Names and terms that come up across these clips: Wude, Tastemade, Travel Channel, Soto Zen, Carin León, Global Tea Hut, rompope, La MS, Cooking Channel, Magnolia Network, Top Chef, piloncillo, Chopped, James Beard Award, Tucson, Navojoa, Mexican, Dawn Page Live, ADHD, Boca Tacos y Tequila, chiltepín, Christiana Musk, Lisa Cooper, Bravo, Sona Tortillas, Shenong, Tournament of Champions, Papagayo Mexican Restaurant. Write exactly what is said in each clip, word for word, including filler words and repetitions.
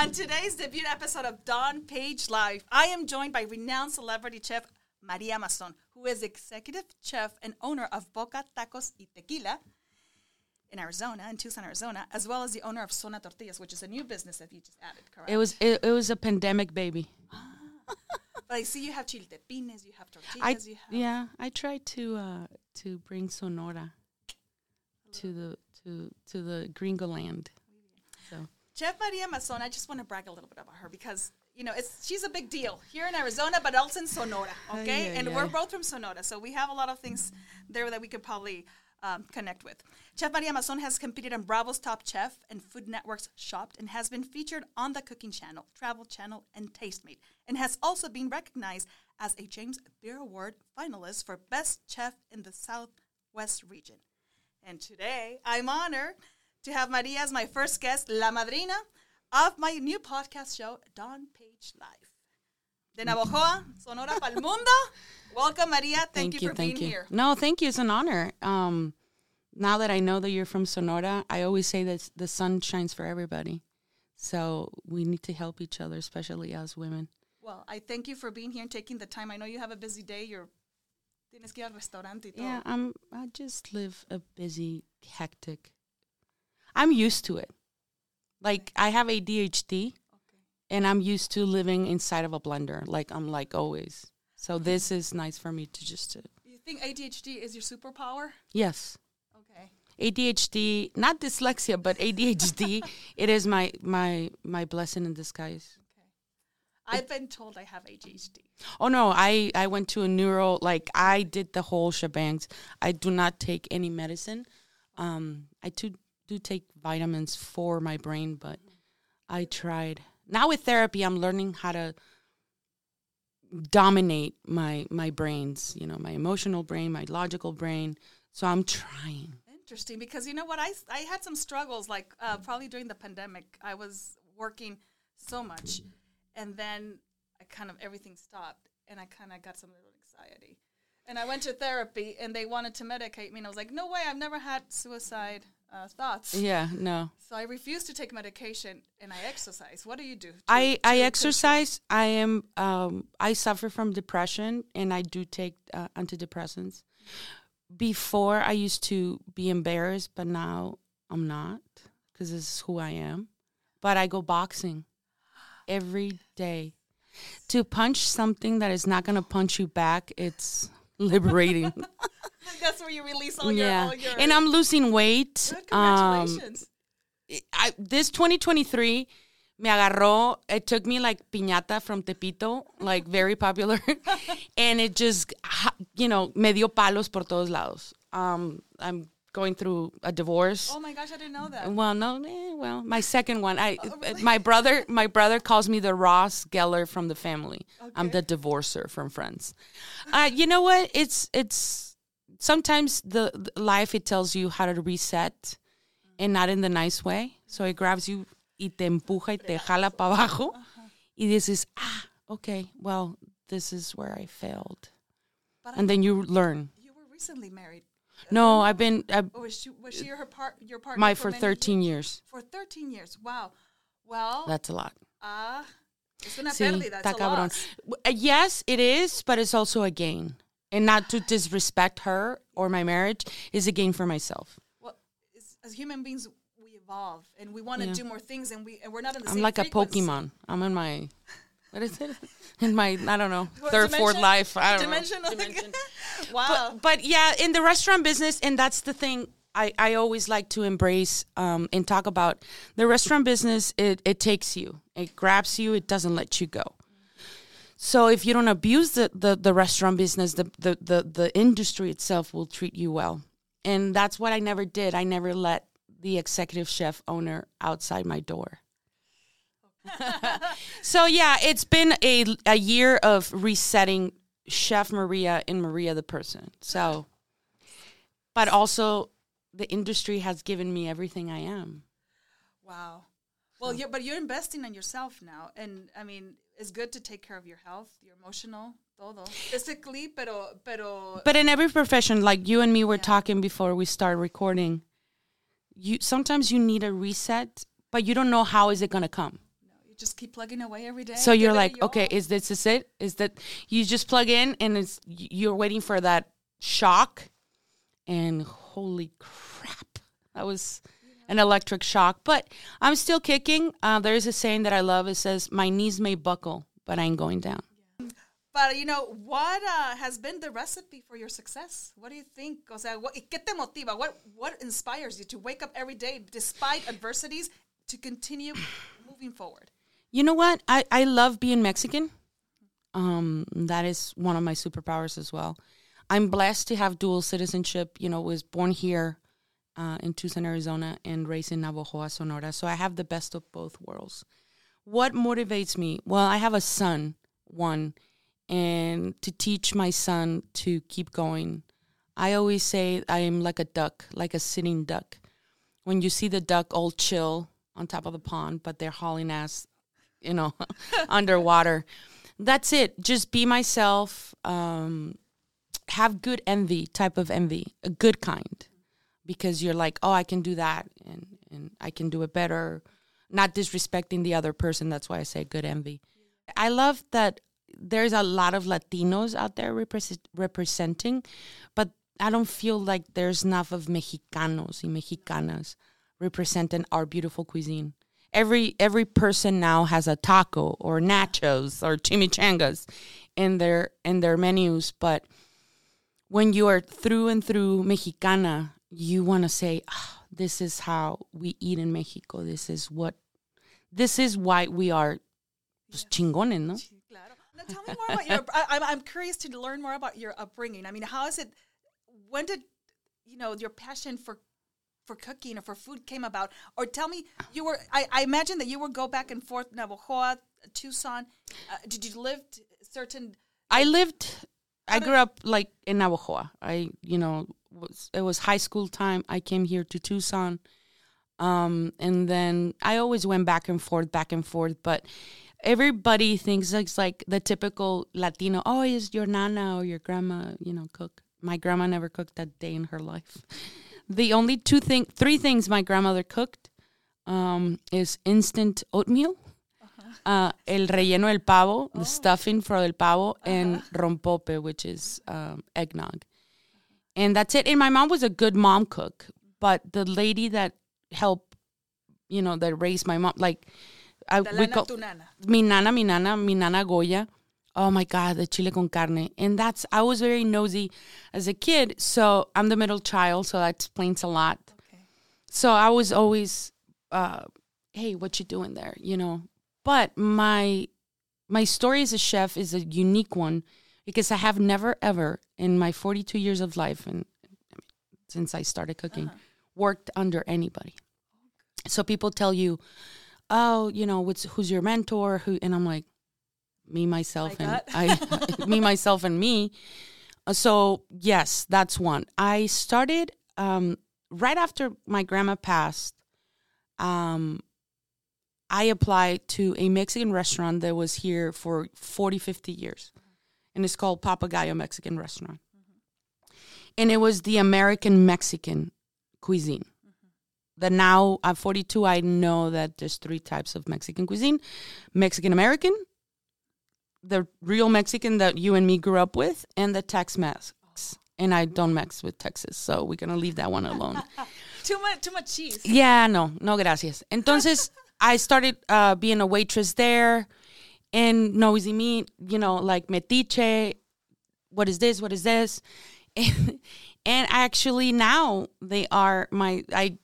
On today's debut episode of Dawn Page Live, I am joined by renowned celebrity chef María Mazon, who is executive chef and owner of Boca Tacos y Tequila in Arizona, in Tucson, Arizona, as well as the owner of Sona Tortillas, which is a new business that you just added, correct? It was it, it was a pandemic baby. But I see you have chiltepines, you have tortillas. I, you have yeah, I try to uh, to bring Sonora to the to to the Gringo land. So. Chef María Mazon, I just want to brag a little bit about her because you know it's she's a big deal here in Arizona, but also in Sonora. Okay, uh, yeah, and yeah. we're both from Sonora, so we have a lot of things there that we could probably um, connect with. Chef María Mazon has competed on Bravo's Top Chef and Food Network's Chopped, and has been featured on the Cooking Channel, Travel Channel, and Tastemade, and has also been recognized as a James Beard Award finalist for Best Chef in the Southwest Region. And today, I'm honored to have María as my first guest, La Madrina, of my new podcast show, Dawn Page Live. De Navojoa, Sonora pa'l mundo. Welcome, María. Thank, thank you for thank being you. here. No, thank you. It's an honor. Um, now that I know that you're from Sonora, I always say that the sun shines for everybody. So we need to help each other, especially as women. Well, I thank you for being here and taking the time. I know you have a busy day. You're Tienes que ir al restaurante y todo. Yeah, I'm, I just live a busy, hectic. I'm used to it. Like, I have A D H D, okay. and I'm used to living inside of a blender. Like, I'm like always. So okay. This is nice for me to just to... You think A D H D is your superpower? Yes. Okay. A D H D, not dyslexia, but A D H D, it is my, my, my blessing in disguise. I've been told I have A D H D. Oh, no, I, I went to a neuro, like, I did the whole shebangs. I do not take any medicine. Um, I do, do take vitamins for my brain, but I tried. Now with therapy, I'm learning how to dominate my, my brains, you know, my emotional brain, my logical brain. So I'm trying. Interesting, because you know what? I, I had some struggles, like, uh, probably during the pandemic. I was working so much. And then I kind of everything stopped, and I kind of got some little anxiety. And I went to therapy, and they wanted to medicate me, and I was like, no way, I've never had suicide uh, thoughts. Yeah, no. So I refused to take medication, and I exercise. What do you do? do I, you, do I exercise. Control? I am. Um, I suffer from depression, and I do take uh, antidepressants. Before, I used to be embarrassed, but now I'm not, because this is who I am. But I go boxing. Every day. To punch something that is not going to punch you back, it's liberating. That's where you release all, yeah. your, all your... And I'm losing weight. Good, congratulations. Um, I, this twenty twenty-three, me agarró. It took me like piñata from Tepito, like very popular. And it just, you know, me dio palos por todos lados. Um, I'm... going through a divorce. Oh my gosh, I didn't know that. Well, no, eh, well, my second one. I, oh, really? my brother, my brother calls me the Ross Geller from the family. Okay. I'm the divorcer from Friends. Uh, you know what? It's it's sometimes the, the life it tells you how to reset, mm-hmm. and not in the nice way. So it grabs you, y te empuja y te jala para abajo, uh-huh. y this is ah okay. Well, this is where I failed, but and I then you learn. You were recently married. No, I've been... I've oh, was she, was she her par- your partner? My, for, for thirteen years. For thirteen years, wow. Well... That's a lot. Ah, uh, it's una sí, pérdida, that's a loss. Yes, it is, but it's also a gain. And not to disrespect her or my marriage, is a gain for myself. Well, as human beings, we evolve, and we want to yeah. do more things, and, we, and we're not in the I'm same I'm like frequency. A Pokemon. I'm in my... What is it? In my, I don't know, what, third, dimension? fourth life. I don't dimension know. Dimension. Wow. But, but yeah, in the restaurant business, and that's the thing I, I always like to embrace um, and talk about. The restaurant business, it, it takes you. It grabs you. It doesn't let you go. So if you don't abuse the, the, the restaurant business, the, the, the, the industry itself will treat you well. And that's what I never did. I never let the executive chef owner outside my door. So yeah, it's been a a year of resetting Chef María and María the person. So, but also the industry has given me everything I am. Wow. Well, so. you're, but you're investing in yourself now, and I mean, it's good to take care of your health, your emotional, todo, physically, pero pero. But in every profession, like you and me were yeah. talking before we started recording, you sometimes you need a reset, but you don't know how is it gonna come. just keep plugging away every day. So you're like, okay, is this is it? Is that you just plug in and it's you're waiting for that shock, and holy crap, that was an electric shock. But I'm still kicking. Uh, there is a saying that I love. It says, "My knees may buckle, but I ain't going down." But, you know, what uh, has been the recipe for your success? What do you think? O sea, what, ¿qué te motiva? What, what inspires you to wake up every day despite adversities to continue moving forward? You know what? I, I love being Mexican. Um, that is one of my superpowers as well. I'm blessed to have dual citizenship. You know, was born here uh, in Tucson, Arizona, and raised in Navojoa, Sonora. So I have the best of both worlds. What motivates me? Well, I have a son, one. And to teach my son to keep going. I always say I am like a duck, like a sitting duck. When you see the duck all chill on top of the pond, but they're hauling ass, you know, underwater. That's it. Just be myself. Um, have good envy, type of envy, a good kind. Because you're like, oh, I can do that, and, and I can do it better. Not disrespecting the other person. That's why I say good envy. I love that. There's a lot of Latinos out there repre- representing, but I don't feel like there's enough of Mexicanos and Mexicanas representing our beautiful cuisine. Every every person now has a taco or nachos or chimichangas in their in their menus, but when you are through and through Mexicana, you want to say, oh, this is how we eat in Mexico. This is what, this is why we are pues, chingones, no? Tell me more about your, I, I'm curious to learn more about your upbringing. I mean, how is it, when did, you know, your passion for, for cooking or for food came about? Or tell me, you were, I, I imagine that you would go back and forth, Navojoa, Tucson. Uh, did you live certain? I lived, I grew up like in Navojoa. I, you know, was, it was high school time. I came here to Tucson. Um, and then I always went back and forth, back and forth, but everybody thinks it's like the typical Latino, oh, is your nana or your grandma, you know, cook. My grandma never cooked a day in her life. The only two thing, three things my grandmother cooked um, is instant oatmeal, uh-huh. uh, el relleno del pavo, oh. the stuffing for el pavo, uh-huh. and rompope, which is um, eggnog. And that's it. And my mom was a good mom cook, but the lady that helped, you know, that raised my mom, like... I, we call, nana. Mi nana, mi nana, mi nana Goya. Oh my God, the chile con carne. And that's, I was very nosy as a kid. So I'm the middle child, so that explains a lot. Okay. So I was always, uh, hey, what you doing there, you know? But my my story as a chef is a unique one because I have never ever in my forty-two years of life and since I started cooking, uh-huh. worked under anybody. Okay. So people tell you, oh, you know, what's, who's your mentor? Who? And I'm like, me, myself, and I, me, myself, and me. So, yes, that's one. I started um, right after my grandma passed. Um, I applied to a Mexican restaurant that was here for forty, fifty years. And it's called Papagayo Mexican Restaurant. Mm-hmm. And it was the American Mexican cuisine. That now at forty-two, I know that there's three types of Mexican cuisine. Mexican-American, the real Mexican that you and me grew up with, and the Tex-Mex. And I don't mix with Texas, so we're going to leave that one alone. too much too much cheese. Yeah, no, no gracias. Entonces, I started uh, being a waitress there, and nosy meat, you know, like metiche, what is this, what is this? And, and actually now they are my... I.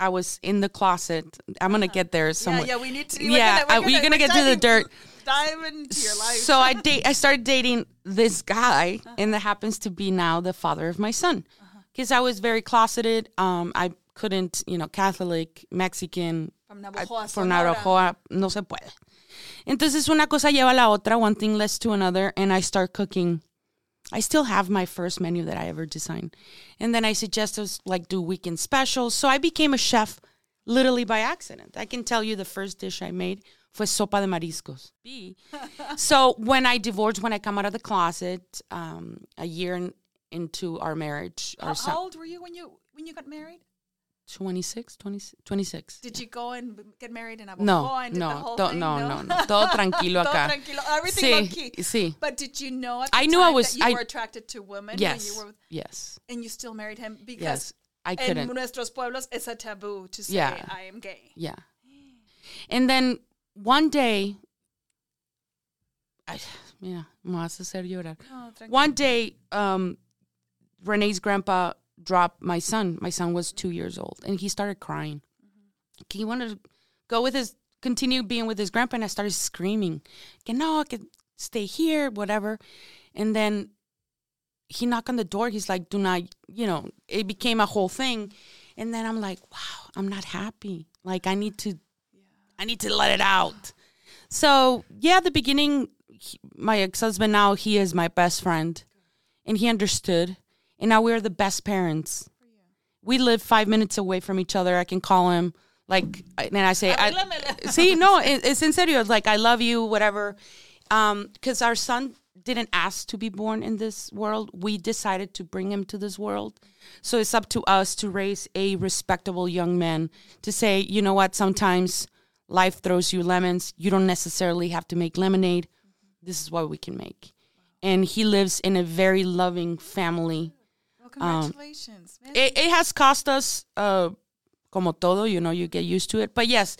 I was in the closet. I'm going to get there somewhere. Yeah, yeah, we need to. We're yeah, gonna, we're, we're going to get diving, to the dirt. Dive into your life. So I date. I started dating this guy, uh-huh. and that happens to be now the father of my son. Because uh-huh. I was very closeted. Um, I couldn't, you know, Catholic, Mexican. From Navojoa. From Navojoa. No se puede. Entonces, una cosa lleva la otra. One thing leads to another. And I start cooking. I still have my first menu that I ever designed. And then I suggested, like, do weekend specials. So I became a chef literally by accident. I can tell you the first dish I made was sopa de mariscos. So when I divorced, when I come out of the closet, um, a year in, into our marriage. Our how, son, how old were you when you when you got married? twenty-six. Did you go and get married in Navojoa? No, and no, the whole to, thing, no, no, no, no. Todo tranquilo acá. Todo tranquilo. Everything sí, low-key. Sí. But did you know at the I time knew I was, that you I, were attracted to women? Yes, when you were with, yes. And you still married him? Because yes, I couldn't. In nuestros pueblos, it's a taboo to say, yeah. I am gay. Yeah. And then one day, I, yeah, me vas a hacer llorar. No, one day, um, Renee's grandpa dropped my son. My son was two years old, and he started crying. Mm-hmm. He wanted to go with his, continue being with his grandpa, and I started screaming, que no, I could stay here, whatever. And then he knocked on the door. He's like, do not, you know, it became a whole thing. And then I'm like, wow, I'm not happy. Like, I need to, yeah. I need to let it out. So, yeah, the beginning, he, my ex-husband now, he is my best friend, and he understood. And now we're the best parents. Yeah. We live five minutes away from each other. I can call him. Like, and I say, I, see, no, it, it's in serio. It's like, I love you, whatever. Because um, our son didn't ask to be born in this world. We decided to bring him to this world. So it's up to us to raise a respectable young man to say, you know what, sometimes life throws you lemons. You don't necessarily have to make lemonade. Mm-hmm. This is what we can make. Wow. And he lives in a very loving family. Congratulations, um, man. It, it has cost us, uh, como todo, you know, you get used to it. But yes,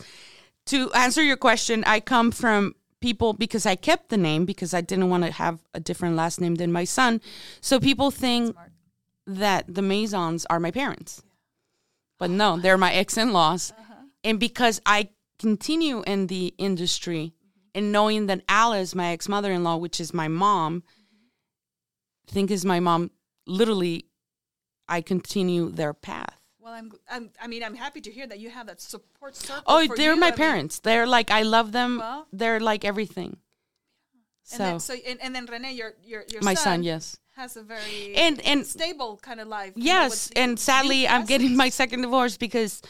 to answer your question, I come from people, because I kept the name, because I didn't want to have a different last name than my son. So people think Smart. that the Mazons are my parents. Yeah. But no, uh-huh. they're my ex-in-laws. Uh-huh. And because I continue in the industry, mm-hmm. and knowing that Alice, my ex-mother-in-law, which is my mom, mm-hmm. I think is my mom, literally, I continue their path. Well, I'm, I'm, I mean, I'm happy to hear that you have that support circle. Oh, for they're you. my I parents. Mean, they're like, I love them. Well, they're like everything. And so, then, so and, and then Rene, your your your my son, son, yes, has a very and, and stable kind of life. Yes, you know, and sadly, I'm getting my second divorce because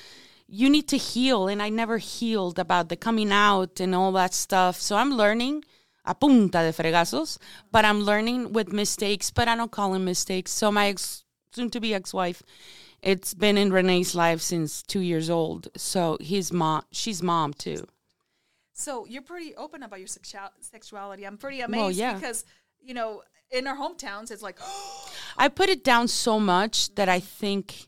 you need to heal, and I never healed about the coming out and all that stuff. So I'm learning. A punta de fregazos, but I'm learning with mistakes, but I don't call them mistakes. So my ex, soon-to-be ex-wife, it's been in Renee's life since two years old. So his mom, she's mom too. So you're pretty open about your sexu- sexuality. I'm pretty amazed well, yeah. because, you know, in our hometowns, it's like, oh. I put it down so much that I think,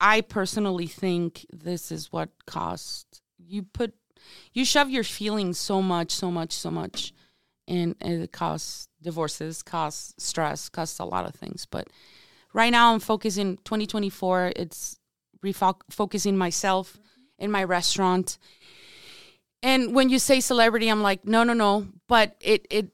I personally think this is what caused, you put, you shove your feelings so much, so much, so much, and, and it causes divorces, causes stress, causes a lot of things. But right now I'm focusing, twenty twenty-four, it's refocusing myself in my restaurant. And when you say celebrity, I'm like, no, no, no. But it, it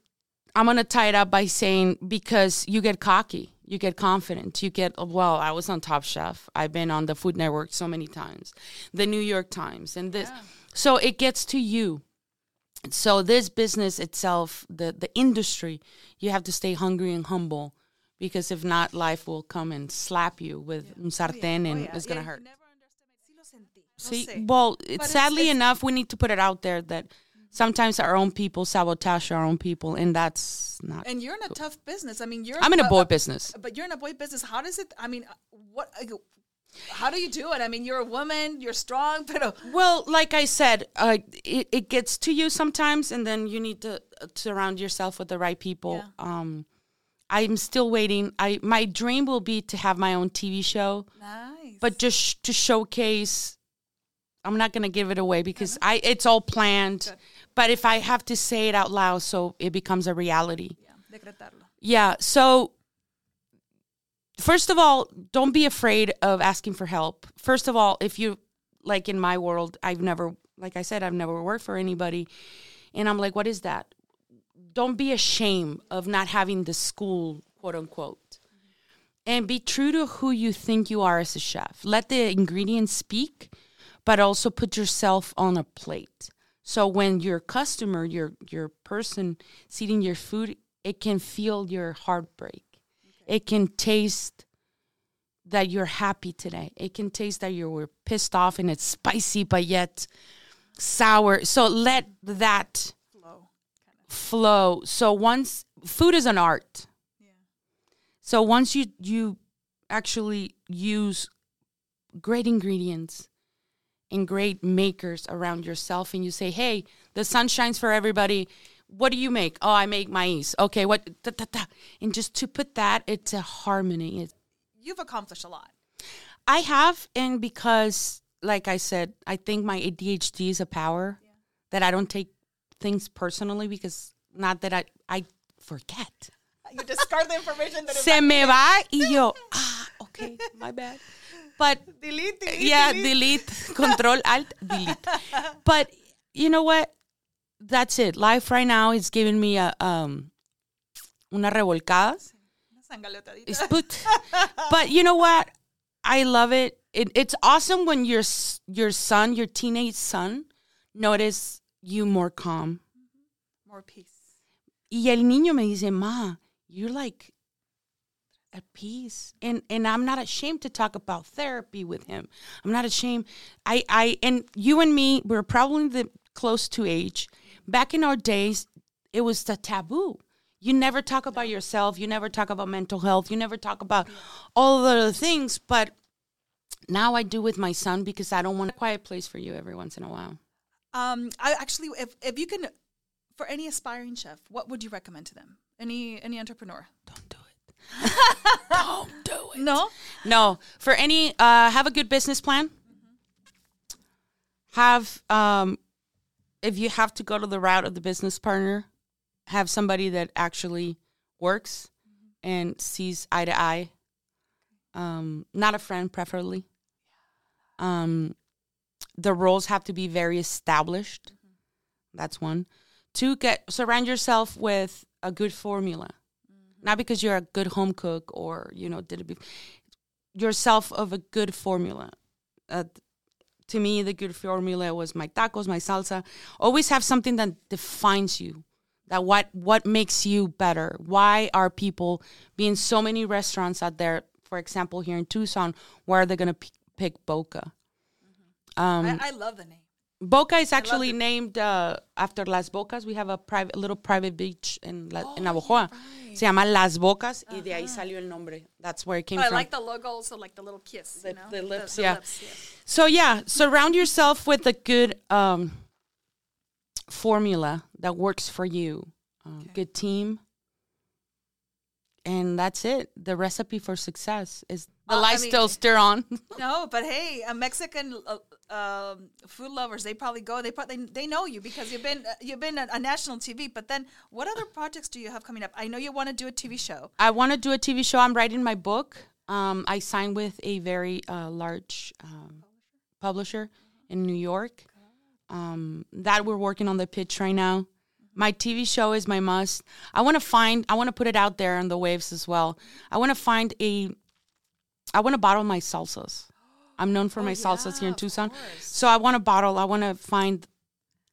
I'm going to tie it up by saying, because you get cocky, you get confident, you get, well, I was on Top Chef. I've been on the Food Network so many times, the New York Times, and this. Yeah. So it gets to you. So this business itself, the, the industry, you have to stay hungry and humble, because if not, life will come and slap you with yeah. un sartén, oh, yeah. and oh, yeah. it's going to yeah, hurt. See, no sé. Well, it, sadly it's, it's, enough, we need to put it out there that mm-hmm. sometimes our own people sabotage our own people, and that's not. And you're in a cool. tough business. I mean, you're. I'm in a, a boy a, business. But you're in a boy business. How does it? I mean, what? Uh, How do you do it? I mean, you're a woman, you're strong, but... Well, like I said, uh, it, it gets to you sometimes, and then you need to uh, surround yourself with the right people. Yeah. Um, I'm still waiting. I My dream will be to have my own T V show. Nice. But just sh- to showcase, I'm not going to give it away because mm-hmm. I it's all planned. Good. But if I have to say it out loud, so it becomes a reality. Yeah, decretarlo. Yeah, so... First of all, don't be afraid of asking for help. First of all, if you, like in my world, I've never, like I said, I've never worked for anybody. And I'm like, what is that? Don't be ashamed of not having the school, quote unquote. And be true to who you think you are as a chef. Let the ingredients speak, but also put yourself on a plate. So when your customer, your your person is eating your food, it can feel your heartbreak. It can taste that you're happy today. It can taste that you were pissed off and it's spicy, but yet sour. So let that flow. flow. So once, food is an art. Yeah. So once you, you actually use great ingredients and great makers around yourself, and you say, hey, the sun shines for everybody. What do you make? Oh, I make maize. Okay, what? Da, da, da. And just to put that, it's a harmony. It, You've accomplished a lot. I have, and because, like I said, I think my A D H D is a power yeah. that I don't take things personally, because not that I, I forget. You discard the information. That Se me va y yo, ah, okay, my bad. But delete, delete, yeah, delete, delete. Control, alt, delete. But you know what? That's it. Life right now is giving me a um, una revolcada. Put, but you know what? I love it. it. It's awesome when your your son, your teenage son, notice you more calm, mm-hmm. more peace. Y el niño me dice, "Ma, you're like at peace," and and I'm not ashamed to talk about therapy with him. I'm not ashamed. I I and you and me, we're probably the close to age. Back in our days, it was the taboo. You never talk about yourself. You never talk about mental health. You never talk about all the other things. But now I do with my son, because I don't want a quiet place for you every once in a while. Um, I actually, if if you can, for any aspiring chef, what would you recommend to them? Any any entrepreneur? Don't do it. Don't do it. No? No. For any, uh, have a good business plan. Mm-hmm. Have, um, if you have to go to the route of the business partner, have somebody that actually works mm-hmm. and sees eye to eye. Um, not a friend, preferably. Um, the roles have to be very established. Mm-hmm. That's one. Two, get surround yourself with a good formula. Mm-hmm. Not because you're a good home cook or, you know, did it before. Yourself of a good formula. Uh, to me, the good formula was my tacos, my salsa. Always have something that defines you. That what what makes you better? Why are people being so many restaurants out there? For example, here in Tucson, where are they going to p- pick Boca? Mm-hmm. Um, I, I love the name. Boca is actually named uh, after Las Bocas. We have a private, little private beach in La, oh, in Navojoa. Right. Se llama Las Bocas, uh-huh. y de ahí salió el nombre. That's where it came oh, from. I like the logo, also like the little kiss, the, you know? the lips. The, yeah. The lips, yes. So yeah, surround yourself with a good. Um, formula that works for you, uh, okay. good team, and that's it. The recipe for success is the uh, lights I mean, still stir on. No, but hey, a Mexican uh, uh, food lovers, they probably go. They probably they know you because you've been uh, you've been on national T V. But then, what other projects do you have coming up? I know you want to do a T V show. I want to do a T V show. I'm writing my book. Um, I signed with a very uh, large um, publisher mm-hmm. in New York. Um, that we're working on the pitch right now. My T V show is my must. I want to find, I want to put it out there on the waves as well. I want to find a, I want to bottle my salsas. I'm known for oh, my yeah, salsas here in Tucson. So I want to bottle, I want to find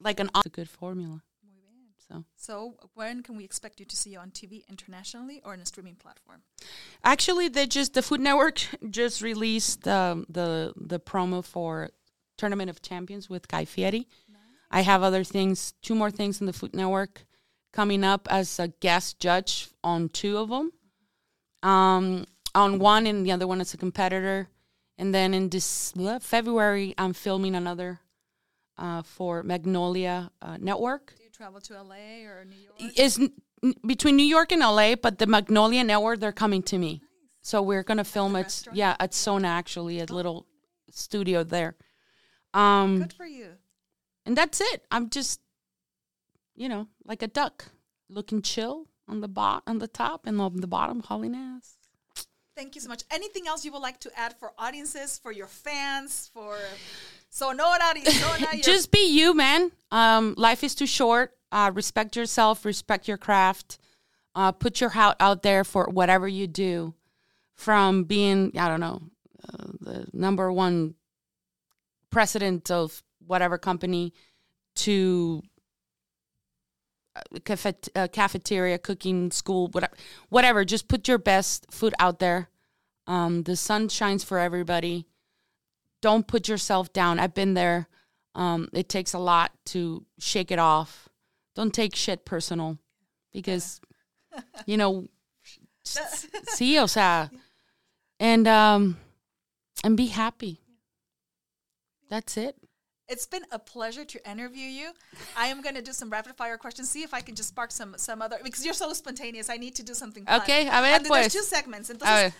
like an, a good formula. So. so when can we expect you to see you on T V internationally or in a streaming platform? Actually, they just, the Food Network just released um, the, the promo for Tournament of Champions with Guy Fieri. Nice. I have other things, two more things in the Food Network coming up as a guest judge on two of them. Um, on one and the other one as a competitor. And then in this February, I'm filming another uh, for Magnolia uh, Network. Do you travel to L A or New York? It's n- between New York and L A, but the Magnolia Network, they're coming to me. Nice. So we're going to film at, at yeah, at Sona actually, a oh. little studio there. Um, Good for you. And that's it. I'm just, you know, like a duck, looking chill on the bo- on the top and on the bottom, hauling ass. Thank you so much. Anything else you would like to add for audiences, for your fans, for Sonora, Arizona? Just be you, man. Um, life is too short. Uh, respect yourself. Respect your craft. Uh, put your heart out there for whatever you do. From being, I don't know, uh, the number one president of whatever company to cafet- uh, cafeteria, cooking, school, whatever, whatever. Just put your best foot out there. Um, the sun shines for everybody. Don't put yourself down. I've been there. Um, it takes a lot to shake it off. Don't take shit personal because, yeah. you know, sí, o sea, and, um, and be happy. That's it. It's been a pleasure to interview you. I am going to do some rapid-fire questions, see if I can just spark some some other... Because you're so spontaneous, I need to do something fun. Okay, a ver, and pues. There's two segments. Entonces,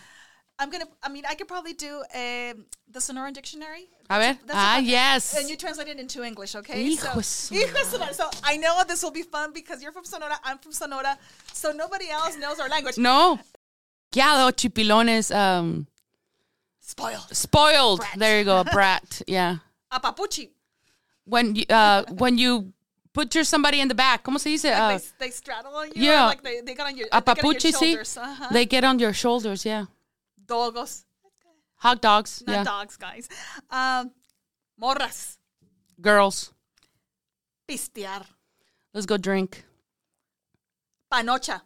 I'm going to... I mean, I could probably do uh, the Sonoran Dictionary. A ver. That's ah, yes. And you translate it into English, okay? Hijo so, Hijo Sonora. So, I know this will be fun because you're from Sonora, I'm from Sonora, so nobody else knows our language. No. Guiado, chipilones, um... Spoiled. Spoiled. Brat. There you go, brat, yeah. Apapuchi. When you, uh, when you butcher somebody in the back, ¿cómo se dice? Like uh, they, they straddle on you? Yeah. Like they, they get on your, they get on your shoulders. Uh-huh. They get on your shoulders, yeah. Dogos. Hot dogs. Not yeah. dogs, guys. Um, morras. Girls. Pistear. Let's go drink. Panocha.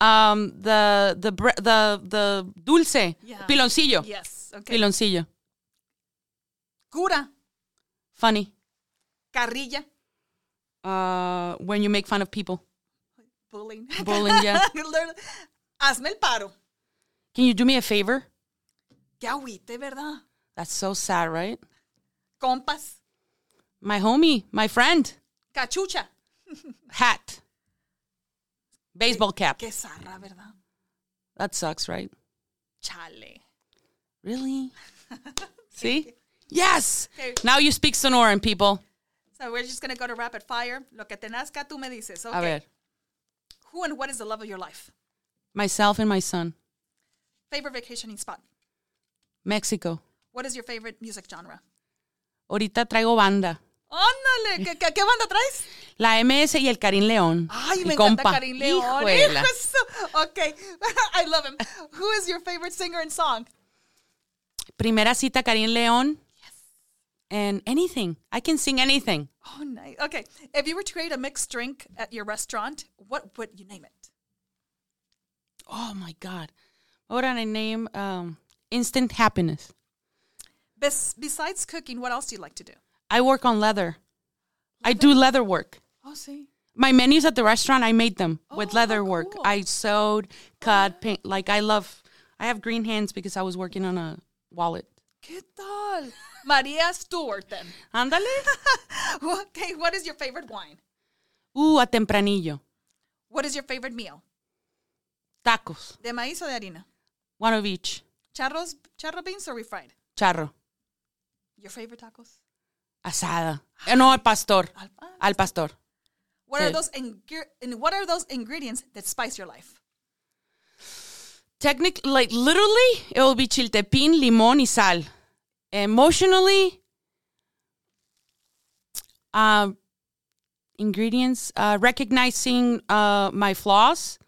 um, the, the, bre- the, the dulce. Yeah. Piloncillo. Yes, okay. Piloncillo. Cura. Funny. Carrilla. Uh, when you make fun of people. Bullying. Bullying, yeah. Hazme el paro. Can you do me a favor? Que agüite, ¿verdad? That's so sad, right? Compas. My homie, my friend. Cachucha. Hat. Baseball cap. Que zarra, ¿verdad? That sucks, right? Chale. Really? See? Yes! Okay. Now you speak Sonoran, people. So we're just going to go to rapid fire. Lo que te nazca, tú me dices. Okay. A ver. Who and what is the love of your life? Myself and my son. Favorite vacationing spot? Mexico. What is your favorite music genre? Ahorita traigo banda. ¡Ándale! ¿Qué, qué banda traes? La M S y el Carin León. ¡Ay, me encanta Carin León! ¡Hijuela! Okay, I love him. Who is your favorite singer and song? Primera cita, Carin León. And anything. I can sing anything. Oh, nice. Okay. If you were to create a mixed drink at your restaurant, what would you name it? Oh, my God. What would I name? Um, instant happiness. Bes- besides cooking, what else do you like to do? I work on leather. leather. I do leather work. Oh, see. My menus at the restaurant, I made them oh, with leather oh, work. Cool. I sewed, cut, oh. paint. Like, I love, I have green hands because I was working on a wallet. ¿Qué tal? María Stewart, then. Ándale. Okay, what is your favorite wine? Uh, a tempranillo. What is your favorite meal? Tacos. ¿De maíz o de harina? One of each. Charros, charro beans or refried? Charro. Your favorite tacos? Asada. Ay. No, al pastor. Al, al, al pastor. What, sí. are those ing- what are those ingredients that spice your life? Technically, like literally, it will be chiltepín, limón y sal. Emotionally, uh, ingredients, uh, recognizing uh, my flaws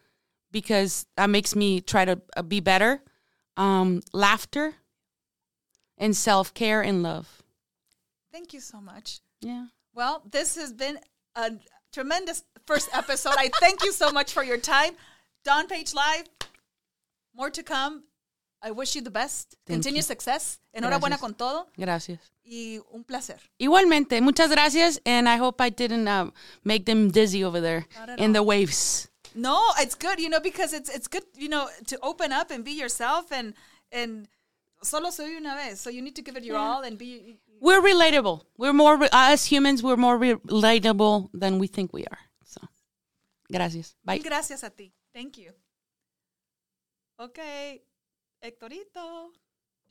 because that makes me try to uh, be better, um, laughter, and self-care and love. Thank you so much. Yeah. Well, this has been a tremendous first episode. I thank you so much for your time. Dawn Page Live, more to come. I wish you the best. Continue success. Enhorabuena con todo. Gracias. Y un placer. Igualmente. Muchas gracias. And I hope I didn't uh, make them dizzy over there in the waves. No, it's good, you know, because it's it's good, you know, to open up and be yourself. And, and solo soy una vez. So you need to give it your yeah. all and be. We're relatable. We're more, re- as humans, we're more re- relatable than we think we are. So, gracias. Bye. Gracias a ti. Thank you. Okay. Hectorito.